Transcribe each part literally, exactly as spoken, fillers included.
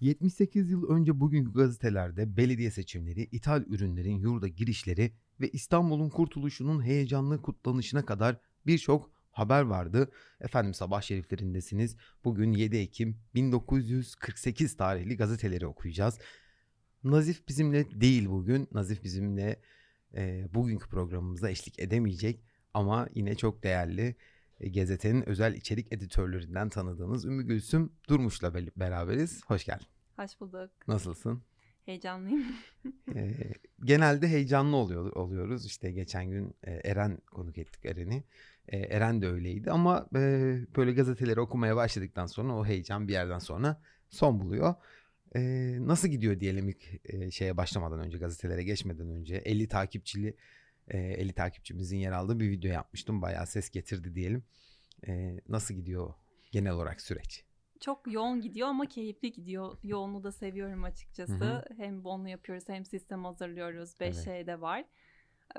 yetmiş sekiz yıl önce bugünkü gazetelerde belediye seçimleri, ithal ürünlerin yurda girişleri ve İstanbul'un kurtuluşunun heyecanlı kutlanışına kadar birçok haber vardı. Efendim sabah şeriflerindesiniz. Bugün yedi Ekim bin dokuz yüz kırk sekiz tarihli gazeteleri okuyacağız. Nazif bizimle değil bugün. Nazif bizimle e, bugünkü programımıza eşlik edemeyecek ama yine çok değerli e, gazetenin özel içerik editörlerinden tanıdığınız Ümmü Gülsüm Durmuş'la beraberiz. Hoş geldin. Hoş bulduk. Nasılsın? Heyecanlıyım. e, genelde heyecanlı oluyor, oluyoruz. İşte geçen gün e, Eren konuk ettik Eren'i. E, Eren de öyleydi ama e, böyle gazeteleri okumaya başladıktan sonra o heyecan bir yerden sonra son buluyor. E, nasıl gidiyor diyelim ilk e, şeye başlamadan önce, gazetelere geçmeden önce elli takipçili e, elli takipçimizin yer aldığı bir video yapmıştım. Bayağı ses getirdi diyelim. E, nasıl gidiyor genel olarak süreç? Çok yoğun gidiyor ama keyifli gidiyor. Yoğunluğu da seviyorum açıkçası. Hı hı. Hem bonlu yapıyoruz hem sistem hazırlıyoruz. Beş evet. şey de var.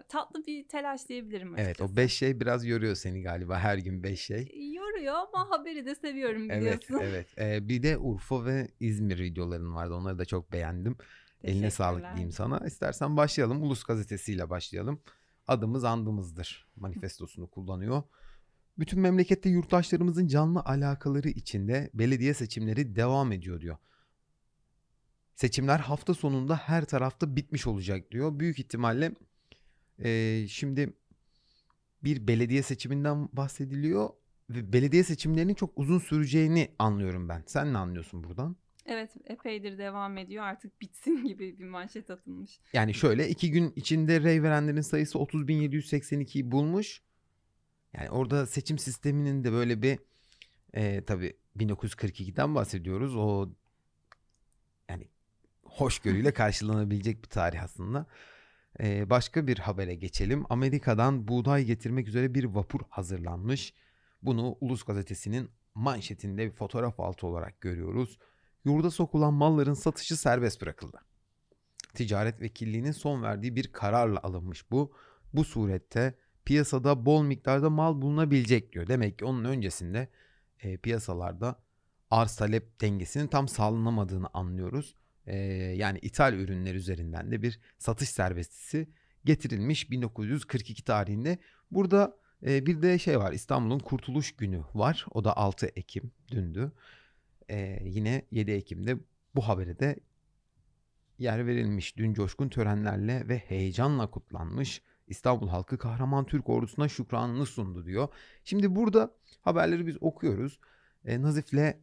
Tatlı bir telaş diyebilirim açıkçası. Evet, o beş şey biraz yoruyor seni galiba, her gün beş şey. Yoruyor ama haberi de seviyorum biliyorsun. Evet, evet. Ee, bir de Urfa ve İzmir videoların vardı. Onları da çok beğendim. Eline sağlık diyeyim sana. İstersen başlayalım. Ulus Gazetesi'yle başlayalım. Adımız andımızdır manifestosunu kullanıyor. Bütün memlekette yurttaşlarımızın canlı alakaları içinde belediye seçimleri devam ediyor diyor. Seçimler hafta sonunda her tarafta bitmiş olacak diyor. Büyük ihtimalle e, şimdi bir belediye seçiminden bahsediliyor ve belediye seçimlerinin çok uzun süreceğini anlıyorum ben. Sen ne anlıyorsun buradan? Evet, epeydir devam ediyor, artık bitsin gibi bir manşet atılmış. Yani şöyle, iki gün içinde rey verenlerin sayısı otuz bin yedi yüz seksen ikiyi bulmuş. Yani orada seçim sisteminin de böyle bir e, tabii bin dokuz yüz kırk ikiden bahsediyoruz. O yani hoşgörüyle karşılanabilecek bir tarih aslında. E, başka bir habere geçelim. Amerika'dan buğday getirmek üzere bir vapur hazırlanmış. Bunu Ulus Gazetesi'nin manşetinde bir fotoğraf altı olarak görüyoruz. Yurda sokulan malların satışı serbest bırakıldı. Ticaret Vekilliği'nin son verdiği bir kararla alınmış bu. Bu surette piyasada bol miktarda mal bulunabilecek diyor. Demek ki onun öncesinde e, piyasalarda arz talep dengesinin tam sağlanamadığını anlıyoruz. E, yani ithal ürünler üzerinden de bir satış serbestisi getirilmiş bin dokuz yüz kırk iki tarihinde. Burada e, bir de şey var, İstanbul'un Kurtuluş Günü var. O da altı Ekim dündü. E, yine yedi Ekim'de bu habere de yer verilmiş. Dün coşkun törenlerle ve heyecanla kutlanmış. İstanbul halkı kahraman Türk ordusuna şükranını sundu diyor. Şimdi burada haberleri biz okuyoruz. E, Nazif'le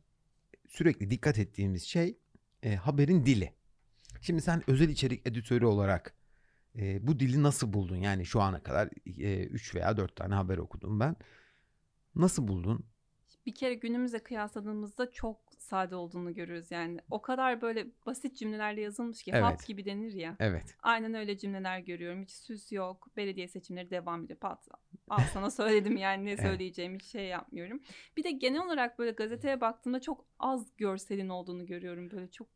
sürekli dikkat ettiğimiz şey e, haberin dili. Şimdi sen özel içerik editörü olarak e, bu dili nasıl buldun? Yani şu ana kadar üç e, veya dört tane haber okudum ben. Nasıl buldun? Bir kere günümüze kıyasladığımızda çok sade olduğunu görüyoruz yani. O kadar böyle basit cümlelerle yazılmış ki, evet. Hap gibi denir ya. Evet. Aynen öyle cümleler görüyorum. Hiç süs yok. Belediye seçimleri devam ediyor. Pat. Al sana söyledim yani, ne söyleyeceğimi hiç şey yapmıyorum. Bir de genel olarak böyle gazeteye baktığımda çok az görselin olduğunu görüyorum. Böyle çok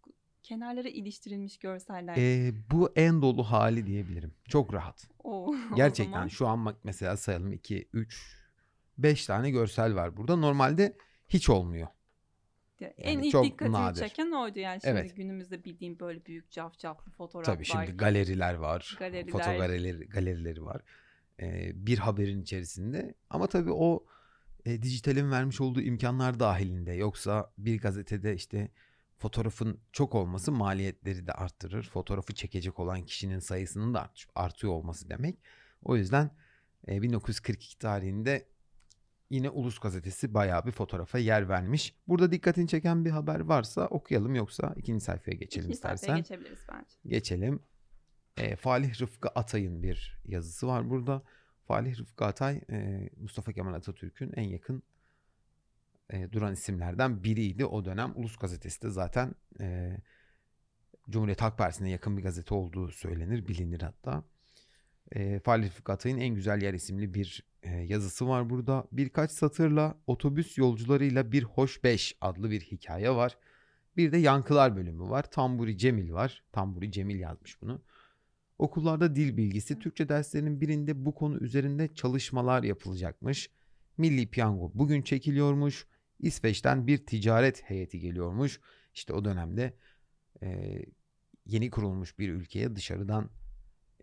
kenarlara iliştirilmiş görseller. Ee, bu en dolu hali diyebilirim. Çok rahat. Oo, gerçekten zaman... şu an bak mesela sayalım iki, üç, beş tane görsel var burada. Normalde hiç olmuyor. Yani en ilk dikkatimi nadir. Çeken oydu yani şimdi evet. Günümüzde bildiğim böyle büyük cafcaflı fotoğraflar. Tabii şimdi galeriler var, galeriler. Fotogalerileri galerileri var ee, bir haberin içerisinde ama tabii o e, dijitalin vermiş olduğu imkanlar dahilinde, yoksa bir gazetede işte fotoğrafın çok olması maliyetleri de arttırır. Fotoğrafı çekecek olan kişinin sayısının da art- artıyor olması demek. O yüzden e, bin dokuz yüz kırk iki tarihinde yine Ulus Gazetesi bayağı bir fotoğrafa yer vermiş. Burada dikkatini çeken bir haber varsa okuyalım, yoksa ikinci sayfaya geçelim ikinci istersen. İkinci sayfaya geçebiliriz bence. Geçelim. E, Falih Rıfkı Atay'ın bir yazısı var burada. Falih Rıfkı Atay e, Mustafa Kemal Atatürk'ün en yakın e, duran isimlerden biriydi. O dönem Ulus Gazetesi de zaten e, Cumhuriyet Halk Partisi'ne yakın bir gazete olduğu söylenir, bilinir hatta. E, Falih Rıfkı Atay'ın En Güzel Yer isimli bir e, yazısı var burada. Birkaç satırla Otobüs Yolcularıyla Bir Hoş Beş adlı bir hikaye var. Bir de Yankılar bölümü var. Tamburi Cemil var. Tamburi Cemil yazmış bunu. Okullarda dil bilgisi, Türkçe derslerinin birinde bu konu üzerinde çalışmalar yapılacakmış. Milli Piyango bugün çekiliyormuş. İsveç'ten bir ticaret heyeti geliyormuş. İşte o dönemde e, yeni kurulmuş bir ülkeye dışarıdan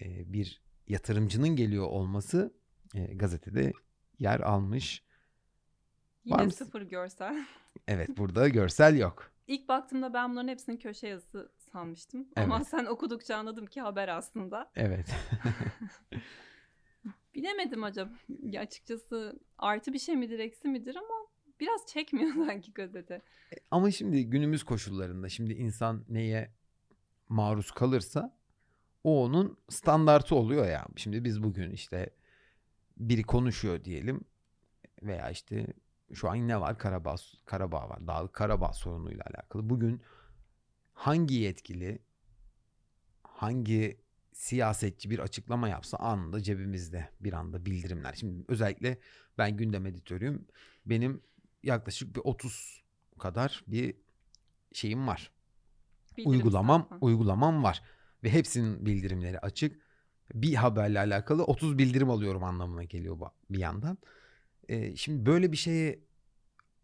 e, bir yatırımcının geliyor olması e, gazetede yer almış. Yine var sıfır mı? Görsel. Evet, burada görsel yok. İlk baktığımda ben bunların hepsini köşe yazısı sanmıştım. Evet. Ama sen okudukça anladım ki haber aslında. Evet. Bilemedim acaba. Ya açıkçası artı bir şey midir, eksi midir ama biraz çekmiyor sanki gazete. Ama şimdi günümüz koşullarında şimdi insan neye maruz kalırsa o onun standartı oluyor ya. Şimdi biz bugün işte biri konuşuyor diyelim veya işte şu an ne var? Karabağ, Karabağ var. Dağlık Karabağ sorunuyla alakalı. Bugün hangi yetkili, hangi siyasetçi bir açıklama yapsa anında cebimizde bir anda bildirimler. Şimdi özellikle ben gündem editörüyüm. Benim yaklaşık bir otuz kadar bir şeyim var. Bildirim uygulamam, zaten. uygulamam var ve hepsinin bildirimleri açık. Bir haberle alakalı otuz bildirim alıyorum anlamına geliyor bir yandan. Şimdi böyle bir şeye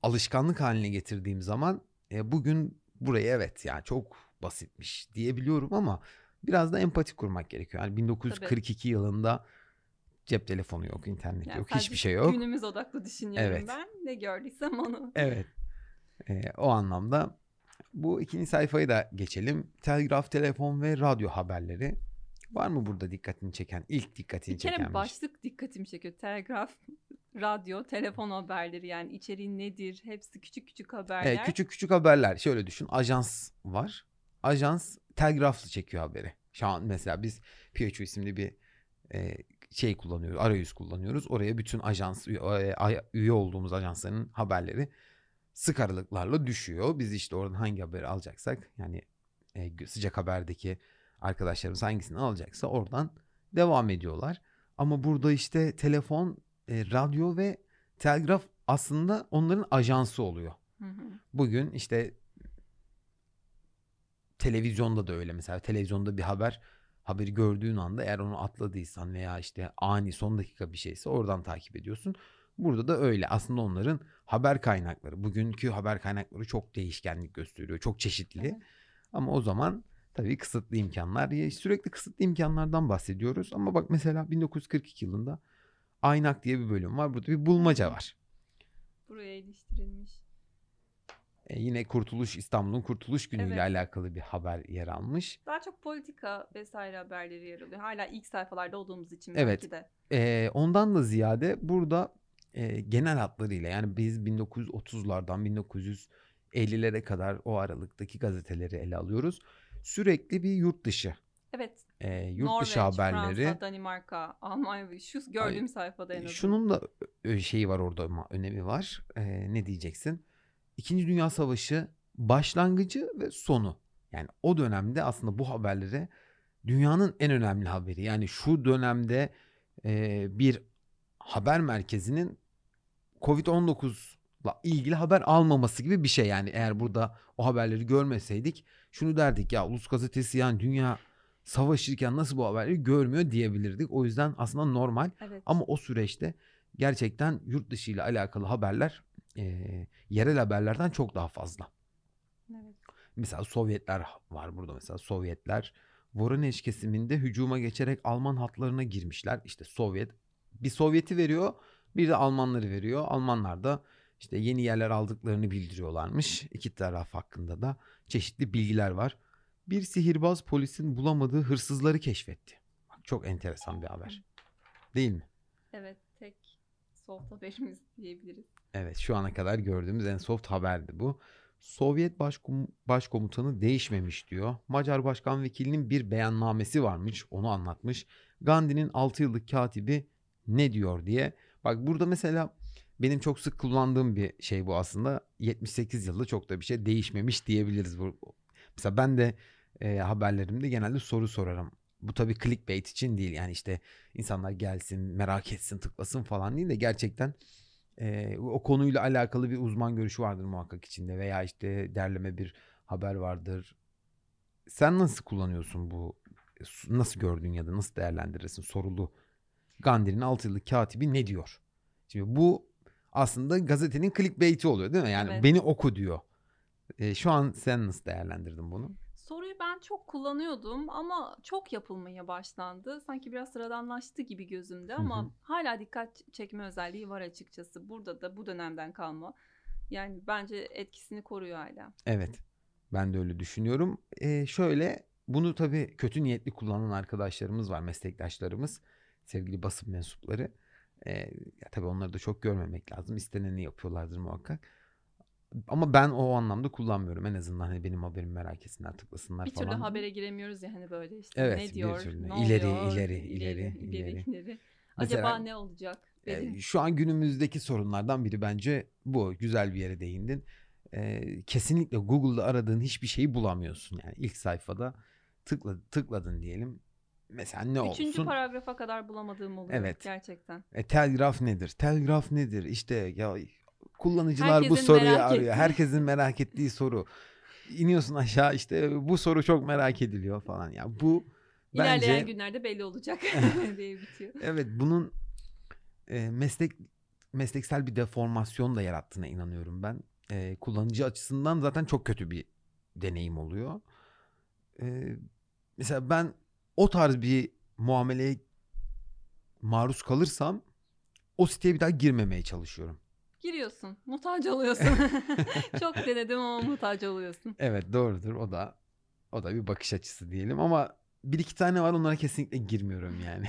alışkanlık haline getirdiğim zaman e, bugün buraya evet yani çok basitmiş diyebiliyorum ama biraz da empati kurmak gerekiyor. Yani bin dokuz yüz kırk iki Tabii. yılında cep telefonu yok, internet yani yok, hiçbir şey yok. Günümüz odaklı düşünüyorum evet. Ben. Ne gördüysem onu. Evet. E, o anlamda bu ikinci sayfayı da geçelim. Telgraf, telefon ve radyo haberleri. Var mı burada dikkatini çeken, ilk dikkatini çeken? Bir kere çeken başlık dikkatimi çekiyor. Telgraf, radyo, telefon haberleri yani içeriği nedir? Hepsi küçük küçük haberler. Evet, küçük küçük haberler. Şöyle düşün, ajans var. Ajans telgraflı çekiyor haberi. Şu an mesela biz P H U isimli bir e, şey kullanıyoruz, arayüz kullanıyoruz. Oraya bütün ajans, üye, üye olduğumuz ajansların haberleri sık aralıklarla düşüyor. Biz işte oradan hangi haberi alacaksak yani e, sıcak haberdeki arkadaşlarımız hangisini alacaksa oradan devam ediyorlar. Ama burada işte telefon, e, radyo ve telgraf aslında onların ajansı oluyor. Hı hı. Bugün işte televizyonda da öyle mesela. Televizyonda bir haber, haberi gördüğün anda eğer onu atladıysan veya işte ani son dakika bir şeyse oradan takip ediyorsun. Burada da öyle. Aslında onların haber kaynakları. Bugünkü haber kaynakları çok değişkenlik gösteriyor. Çok çeşitli. Evet. Ama o zaman tabii kısıtlı imkanlar. Sürekli kısıtlı imkanlardan bahsediyoruz. Ama bak mesela bin dokuz yüz kırk iki yılında Aynak diye bir bölüm var. Burada bir bulmaca var. Buraya iliştirilmiş. E yine Kurtuluş, İstanbul'un Kurtuluş Günü ile evet. alakalı bir haber yer almış. Daha çok politika vesaire haberleri yer alıyor. Hala ilk sayfalarda olduğumuz için evet. belki de. E, ondan da ziyade burada e, genel hatlarıyla yani biz bin dokuz yüz otuzlardan bin dokuz yüz ellilere kadar o aralıktaki gazeteleri ele alıyoruz. Sürekli bir yurt dışı. Evet. E, yurt Norveç, dışı haberleri. Fransa, Danimarka, Almanya. Şu gördüğüm Ay, sayfada en azından. Şunun da şeyi var orada ama önemi var. E, ne diyeceksin? İkinci Dünya Savaşı başlangıcı ve sonu. Yani o dönemde aslında bu haberlere dünyanın en önemli haberi. Yani şu dönemde e, bir haber merkezinin kovid on dokuzla ilgili haber almaması gibi bir şey. Yani eğer burada o haberleri görmeseydik şunu derdik ya Ulus Gazetesi yani dünya savaşırken nasıl bu haberleri görmüyor diyebilirdik. O yüzden aslında normal evet. ama o süreçte gerçekten yurt dışı ile alakalı haberler e, yerel haberlerden çok daha fazla. Evet. Mesela Sovyetler var burada mesela Sovyetler Voronezh kesiminde hücuma geçerek Alman hatlarına girmişler. İşte Sovyet bir Sovyeti veriyor bir de Almanları veriyor. Almanlar da İşte yeni yerler aldıklarını bildiriyorlarmış. İki taraf hakkında da çeşitli bilgiler var. Bir sihirbaz polisin bulamadığı hırsızları keşfetti. Bak, çok enteresan bir haber. Değil mi? Evet, tek soft haberimiz diyebiliriz. Evet, şu ana kadar gördüğümüz en soft haberdi bu. Sovyet başkom- başkomutanı değişmemiş diyor. Macar başkan vekilinin bir beyannamesi varmış. Onu anlatmış. Gandhi'nin altı yıllık katibi ne diyor diye. Bak burada mesela benim çok sık kullandığım bir şey bu aslında. yetmiş sekiz yılda çok da bir şey değişmemiş diyebiliriz. Mesela ben de e, haberlerimde genelde soru sorarım. Bu tabii clickbait için değil. Yani işte insanlar gelsin, merak etsin, tıklasın falan değil de gerçekten e, o konuyla alakalı bir uzman görüşü vardır muhakkak içinde. Veya işte derleme bir haber vardır. Sen nasıl kullanıyorsun bu? Nasıl gördün ya da nasıl değerlendirirsin? Sorulu. Gandhi'nin altı yıllık katibi ne diyor? Şimdi bu aslında gazetenin clickbait'i oluyor değil mi? Yani evet. beni oku diyor. E, şu an sen nasıl değerlendirdin bunu? Soruyu ben çok kullanıyordum ama çok yapılmaya başlandı. Sanki biraz sıradanlaştı gibi gözümde ama hı hı. hala dikkat çekme özelliği var açıkçası. Burada da bu dönemden kalma. Yani bence etkisini koruyor hala. Evet, ben de öyle düşünüyorum. Ee, şöyle, bunu tabii kötü niyetli kullanan arkadaşlarımız var, meslektaşlarımız, sevgili basın mensupları. Ee, ya tabii onları da çok görmemek lazım. İsteneni yapıyorlardır muhakkak. Ama ben o anlamda kullanmıyorum. En azından hani benim haberimi merak etsinler, tıklasınlar bir falan. Bir türlü habere giremiyoruz ya hani böyle işte. Evet, ne diyor, türlü. ne ileri, oluyor? İleri, ileri, ileri, ileri. ileri. ileri. Mesela, acaba ne olacak? E, şu an günümüzdeki sorunlardan biri bence bu. Güzel bir yere değindin. E, kesinlikle Google'da aradığın hiçbir şeyi bulamıyorsun. Yani ilk sayfada tıkla, tıkladın diyelim. Mesela ne olsun? Üçüncü paragrafa kadar bulamadığım oluyor. Evet. Gerçekten. E, telgraf nedir? Telgraf nedir? İşte ya... Kullanıcılar herkesin bu soruyu arıyor. Etti. Herkesin merak ettiği soru. İniyorsun aşağı, işte bu soru çok merak ediliyor falan. Ya bu İlerleyen bence... İlerleyen günlerde belli olacak diye bitiyor. Evet, bunun e, meslek mesleksel bir deformasyon da yarattığına inanıyorum ben. E, kullanıcı açısından zaten çok kötü bir deneyim oluyor. E, mesela ben o tarz bir muameleye maruz kalırsam o siteye bir daha girmemeye çalışıyorum. Giriyorsun, muhtaç oluyorsun. Çok denedim ama muhtaç oluyorsun. Evet, doğrudur. O da o da bir bakış açısı diyelim ama bir iki tane var, onlara kesinlikle girmiyorum yani.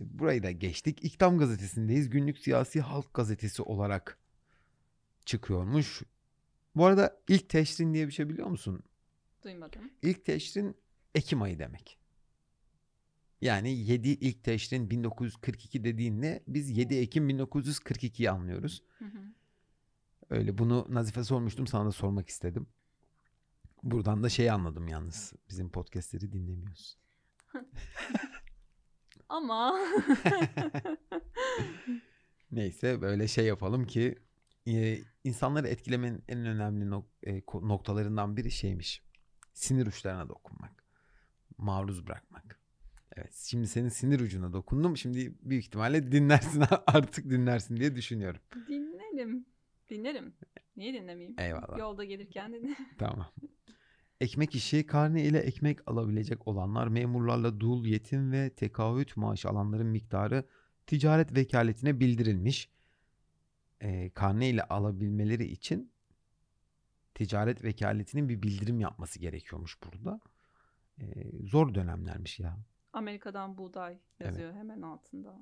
Burayı da geçtik. İkdam Gazetesi'ndeyiz. Günlük siyasi halk gazetesi olarak çıkıyormuş. Bu arada ilk teşrin diye bir şey biliyor musun? Duymadım. İlk teşrin Ekim ayı demek. Yani yedi ilk teşrin bin dokuz yüz kırk iki dediğinde biz yedi Ekim bin dokuz yüz kırk iki'yi anlıyoruz. Hı hı. Öyle, bunu Nazif'e sormuştum, sana da sormak istedim. Buradan da şeyi anladım yalnız. Bizim podcastleri dinlemiyorsun. Ama. Neyse, böyle şey yapalım ki insanları etkilemenin en önemli nok- noktalarından biri şeymiş. Sinir uçlarına dokunmak. Maruz bırakmak. Evet, şimdi senin sinir ucuna dokundum. Şimdi büyük ihtimalle dinlersin, artık dinlersin diye düşünüyorum. Dinlerim. Dinlerim. Niye dinlemeyeyim? Eyvallah. Yolda gelirken dinlerim. Tamam. Ekmek işi, karne ile ekmek alabilecek olanlar, memurlarla dul, yetim ve tekahüt maaşı alanların miktarı ticaret vekaletine bildirilmiş. E, karne ile alabilmeleri için ticaret vekaletinin bir bildirim yapması gerekiyormuş burada. E, zor dönemlermiş ya. Amerika'dan buğday yazıyor, evet. Hemen altında.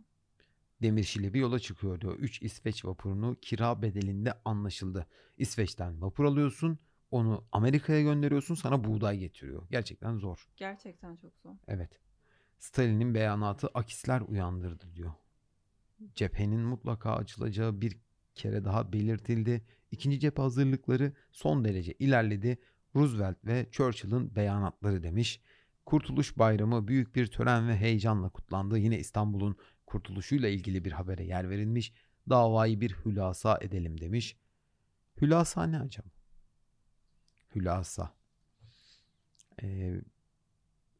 Demir Şilebi yola çıkıyor diyor. Üç İsveç vapurunu kira bedelinde anlaşıldı. İsveç'ten vapur alıyorsun, onu Amerika'ya gönderiyorsun, sana buğday getiriyor. Gerçekten zor. Gerçekten çok zor. Evet. Stalin'in beyanatı akisler uyandırdı diyor. Cephenin mutlaka açılacağı bir kere daha belirtildi. İkinci cephe hazırlıkları son derece ilerledi. Roosevelt ve Churchill'ın beyanatları demiş. Kurtuluş Bayramı büyük bir tören ve heyecanla kutlandı. Yine İstanbul'un kurtuluşuyla ilgili bir habere yer verilmiş. Davayı bir hülasa edelim demiş. Hülasa ne acaba? Hülasa. Ee,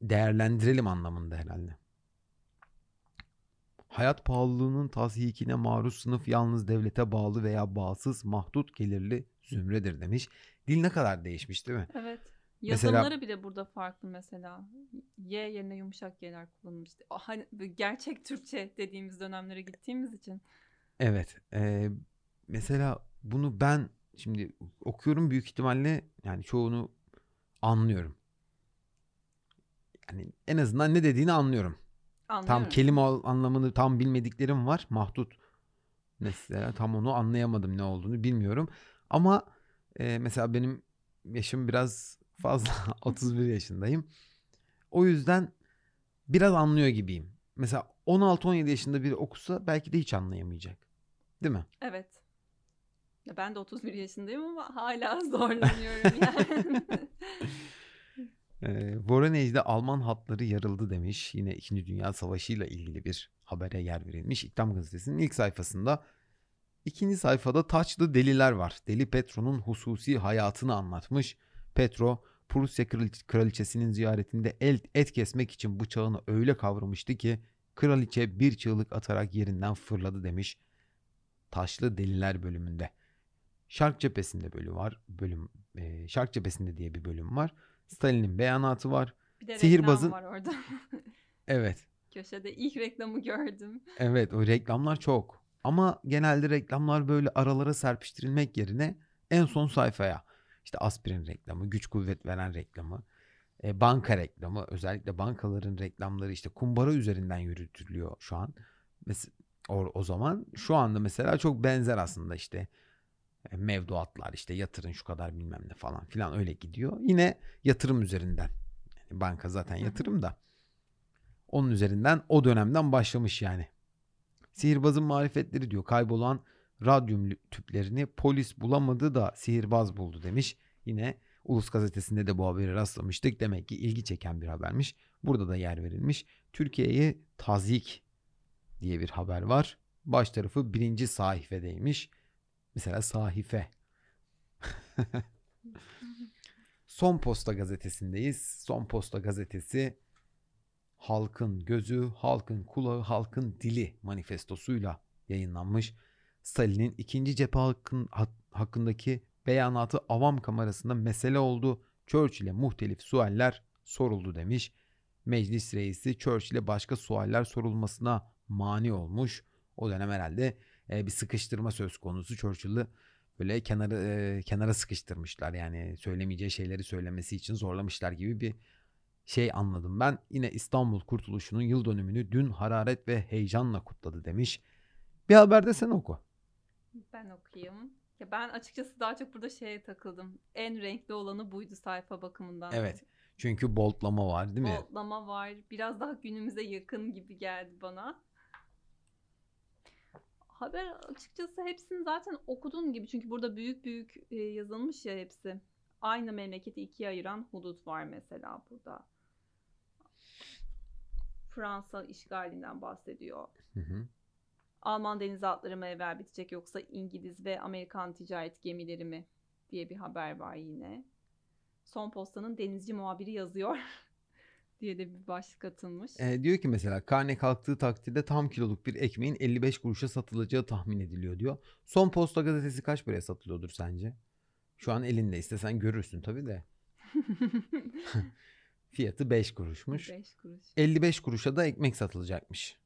değerlendirelim anlamında herhalde. Hayat pahalılığının tasdikine maruz sınıf yalnız devlete bağlı veya bağımsız mahdut gelirli zümredir demiş. Dil ne kadar değişmiş değil mi? Evet. Yazımları mesela, bile burada farklı mesela. Y yerine yumuşak y'ler kullanılmıştı. Hani gerçek Türkçe dediğimiz dönemlere gittiğimiz için. Evet. E, mesela bunu ben şimdi okuyorum, büyük ihtimalle yani çoğunu anlıyorum. Yani en azından ne dediğini anlıyorum. Anlıyorum. Tam kelime anlamını tam bilmediklerim var. Mahdut. Mesela tam onu anlayamadım, ne olduğunu bilmiyorum. Ama e, mesela benim yaşım biraz fazla, otuz bir yaşındayım. O yüzden biraz anlıyor gibiyim. Mesela on altı on yedi yaşında biri okusa belki de hiç anlayamayacak. Değil mi? Evet. Ya ben de otuz bir yaşındayım ama hala zorlanıyorum yani. ee, Voronezh'de Alman hatları yarıldı demiş. Yine İkinci Dünya Savaşı ile ilgili bir habere yer verilmiş. İkdam Gazetesi'nin ilk sayfasında. İkinci sayfada taçlı deliler var. Deli Petro'nun hususi hayatını anlatmış. Petro, Prusya kraliçesinin ziyaretinde el, et kesmek için bıçağını öyle kavramıştı ki kraliçe bir çığlık atarak yerinden fırladı demiş. Taşlı Deliler bölümünde. Şark cephesinde bölüm var. Bölüm e, Şark cephesinde diye bir bölüm var. Stalin'in beyanatı var. Bir de Sihirbazın... reklam var orada. Evet. Köşede ilk reklamı gördüm. Evet, o reklamlar çok. Ama genelde reklamlar böyle aralara serpiştirilmek yerine en son sayfaya. İşte aspirin reklamı, güç kuvvet veren reklamı, e, banka reklamı. Özellikle bankaların reklamları işte kumbara üzerinden yürütülüyor şu an. Mes- o, o zaman şu anda mesela çok benzer aslında işte. Mevduatlar işte yatırın şu kadar bilmem ne falan filan öyle gidiyor. Yine yatırım üzerinden. Yani banka zaten yatırım da. Onun üzerinden o dönemden başlamış yani. Sihirbazın marifetleri diyor. Kaybolan radyum tüplerini polis bulamadı da sihirbaz buldu demiş. Yine Ulus Gazetesi'nde de bu haberi rastlamıştık. Demek ki ilgi çeken bir habermiş. Burada da yer verilmiş. Türkiye'ye tazyik diye bir haber var. Baş tarafı birinci sayfadeymiş. Mesela sahife. Son Posta Gazetesi'ndeyiz. Son Posta Gazetesi halkın gözü, halkın kulağı, halkın dili manifestosuyla yayınlanmış. Stalin'in ikinci cephe hakkın, hakkındaki beyanatı avam kamerasında mesele oldu. Churchill'e muhtelif sualler soruldu demiş. Meclis reisi Churchill'e başka sualler sorulmasına mani olmuş. O dönem herhalde bir sıkıştırma söz konusu. Churchill'ı böyle kenara, e, kenara sıkıştırmışlar. Yani söylemeyeceği şeyleri söylemesi için zorlamışlar gibi bir şey anladım ben. Yine İstanbul Kurtuluşu'nun yıl dönümünü dün hararet ve heyecanla kutladı demiş. Bir haber de sen oku. Ben okuyayım. Ya ben açıkçası daha çok burada şeye takıldım. En renkli olanı buydu sayfa bakımından. Evet. Çünkü boltlama var değil mi? Boltlama var. Biraz daha günümüze yakın gibi geldi bana. Haber açıkçası hepsini zaten okudun gibi. Çünkü burada büyük büyük yazılmış ya hepsi. Aynı memleketi ikiye ayıran hudut var mesela burada. Fransa işgalinden bahsediyor. Hı hı. Alman denizaltıları mı evvel bitecek yoksa İngiliz ve Amerikan ticaret gemileri mi diye bir haber var yine. Son Posta'nın denizci muhabiri yazıyor diye de bir başlık atılmış. E, diyor ki mesela karne kalktığı takdirde tam kiloluk bir ekmeğin elli beş kuruşa satılacağı tahmin ediliyor diyor. Son Posta Gazetesi kaç paraya satılıyordur sence? Şu an elinde istesen görürsün tabii de. Fiyatı beş kuruşmuş. beş kuruş. elli beş kuruşa da ekmek satılacakmış.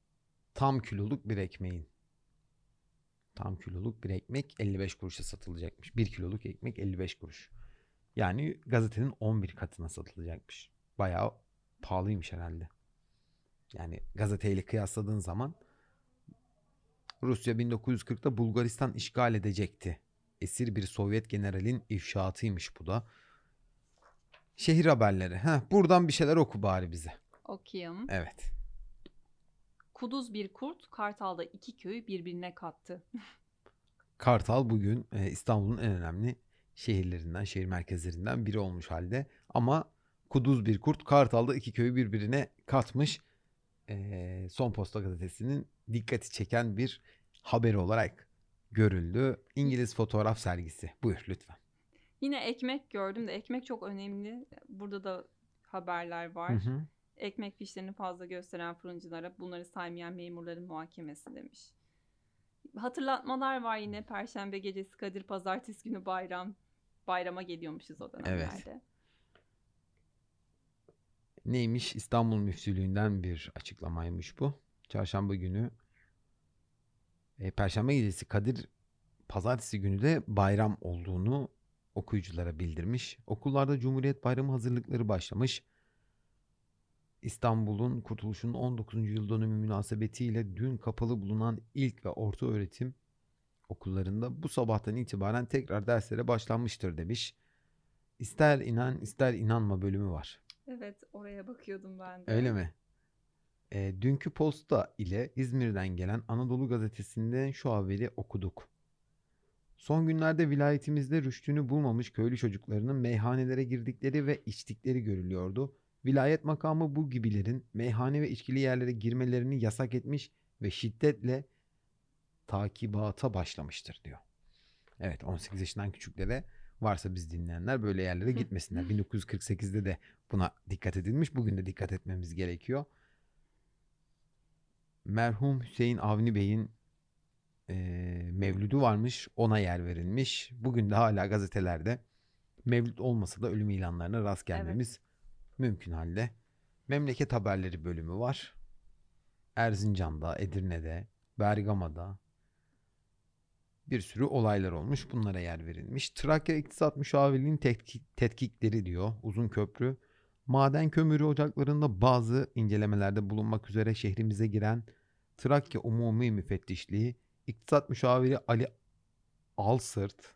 Tam kiloluk bir ekmeğin. Tam kiloluk bir ekmek elli beş kuruşa satılacakmış. bir kiloluk ekmek elli beş kuruş. Yani gazetenin on bir katına satılacakmış. Bayağı pahalıymış herhalde. Yani gazeteyle kıyasladığın zaman Rusya bin dokuz yüz kırkta Bulgaristan işgal edecekti. Esir bir Sovyet generalin ifşaatıymış bu da. Şehir haberleri. Heh, buradan bir şeyler oku bari bize. Okuyayım. Evet. Kuduz bir kurt Kartal'da iki köyü birbirine kattı. Kartal bugün e, İstanbul'un en önemli şehirlerinden, şehir merkezlerinden biri olmuş halde. Ama kuduz bir kurt Kartal'da iki köyü birbirine katmış. E, Son Posta Gazetesi'nin dikkati çeken bir haberi olarak görüldü. İngiliz fotoğraf sergisi. Buyur lütfen. Yine ekmek gördüm de ekmek çok önemli. Burada da haberler var. Hı hı. Ekmek fişlerini fazla gösteren fırıncılara bunları saymayan memurların muhakemesi demiş. Hatırlatmalar var yine. Perşembe gecesi Kadir, pazartesi günü bayram. Bayrama geliyormuşuz o dönemlerde. Evet. Neymiş? İstanbul Müftülüğü'nden bir açıklamaymış bu. Çarşamba günü e, Perşembe gecesi Kadir, pazartesi günü de bayram olduğunu okuyuculara bildirmiş. Okullarda Cumhuriyet Bayramı hazırlıkları başlamış. İstanbul'un kurtuluşunun on dokuzuncu yıl dönümü münasebetiyle dün kapalı bulunan ilk ve orta öğretim okullarında bu sabahtan itibaren tekrar derslere başlanmıştır demiş. İster inan ister inanma bölümü var. Evet, oraya bakıyordum ben de. Öyle mi? E, dünkü posta ile İzmir'den gelen Anadolu Gazetesi'nden şu haberi okuduk. Son günlerde vilayetimizde rüştünü bulmamış köylü çocuklarının meyhanelere girdikleri ve içtikleri görülüyordu. Vilayet makamı bu gibilerin meyhane ve içkili yerlere girmelerini yasak etmiş ve şiddetle takibata başlamıştır diyor. Evet, on sekiz yaşından küçüklere varsa biz dinleyenler böyle yerlere gitmesinler. bin dokuz yüz kırk sekizde de buna dikkat edilmiş. Bugün de dikkat etmemiz gerekiyor. Merhum Hüseyin Avni Bey'in e, mevlüdü varmış, ona yer verilmiş. Bugün de hala gazetelerde mevlüt olmasa da ölüm ilanlarına rast gelmemiz evet. mümkün halde. Memleket haberleri bölümü var. Erzincan'da, Edirne'de, Bergama'da bir sürü olaylar olmuş. Bunlara yer verilmiş. Trakya İktisat Müşavirliği'nin tetkik, tetkikleri diyor. Uzun Köprü. Maden kömürü ocaklarında bazı incelemelerde bulunmak üzere şehrimize giren Trakya Umumi Müfettişliği, İktisat Müşaviri Ali Alsırt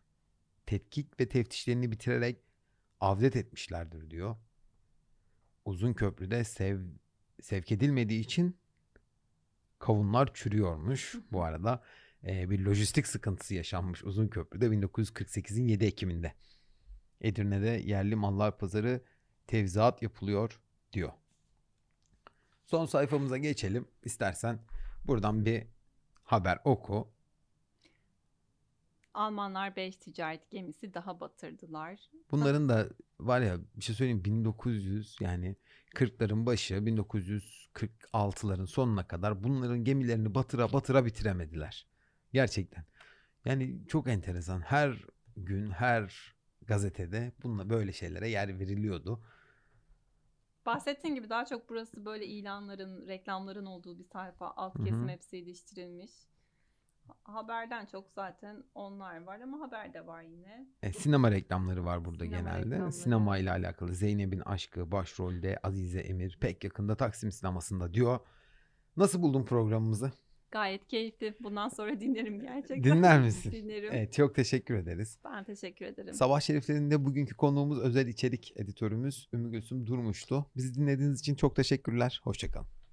tetkik ve teftişlerini bitirerek avdet etmişlerdir diyor. Uzun Köprü'de sev, sevk edilmediği için kavunlar çürüyormuş. Bu arada e, bir lojistik sıkıntısı yaşanmış Uzun Köprü'de bin dokuz yüz kırk sekizin yedi Ekim'inde. Edirne'de yerli mallar pazarı tevziat yapılıyor diyor. Son sayfamıza geçelim. İstersen buradan bir haber oku. Almanlar beş ticaret gemisi daha batırdılar. Bunların da var ya, bir şey söyleyeyim, bin dokuz yüz yani kırkların başı bin dokuz yüz kırk altıların sonuna kadar bunların gemilerini batıra batıra bitiremediler. Gerçekten. Yani çok enteresan. Her gün her gazetede bununla böyle şeylere yer veriliyordu. Bahsettiğin gibi daha çok burası böyle ilanların, reklamların olduğu bir sayfa. Alt kesim Hı-hı. hepsi iliştirilmiş. Haberden çok zaten onlar var ama haber de var yine. E, sinema reklamları var burada sinema genelde. Reklamları. Sinema ile alakalı Zeynep'in Aşkı, başrolde Azize Emir, pek yakında Taksim Sineması'nda diyor. Nasıl buldun programımızı? Gayet keyifli. Bundan sonra dinlerim gerçekten. Dinler misin? Dinlerim. Evet, çok teşekkür ederiz. Ben teşekkür ederim. Sabah Şeriflerinde bugünkü konuğumuz özel içerik editörümüz Ümmü Gülsüm Durmuş'tu. Bizi dinlediğiniz için çok teşekkürler. Hoşçakalın.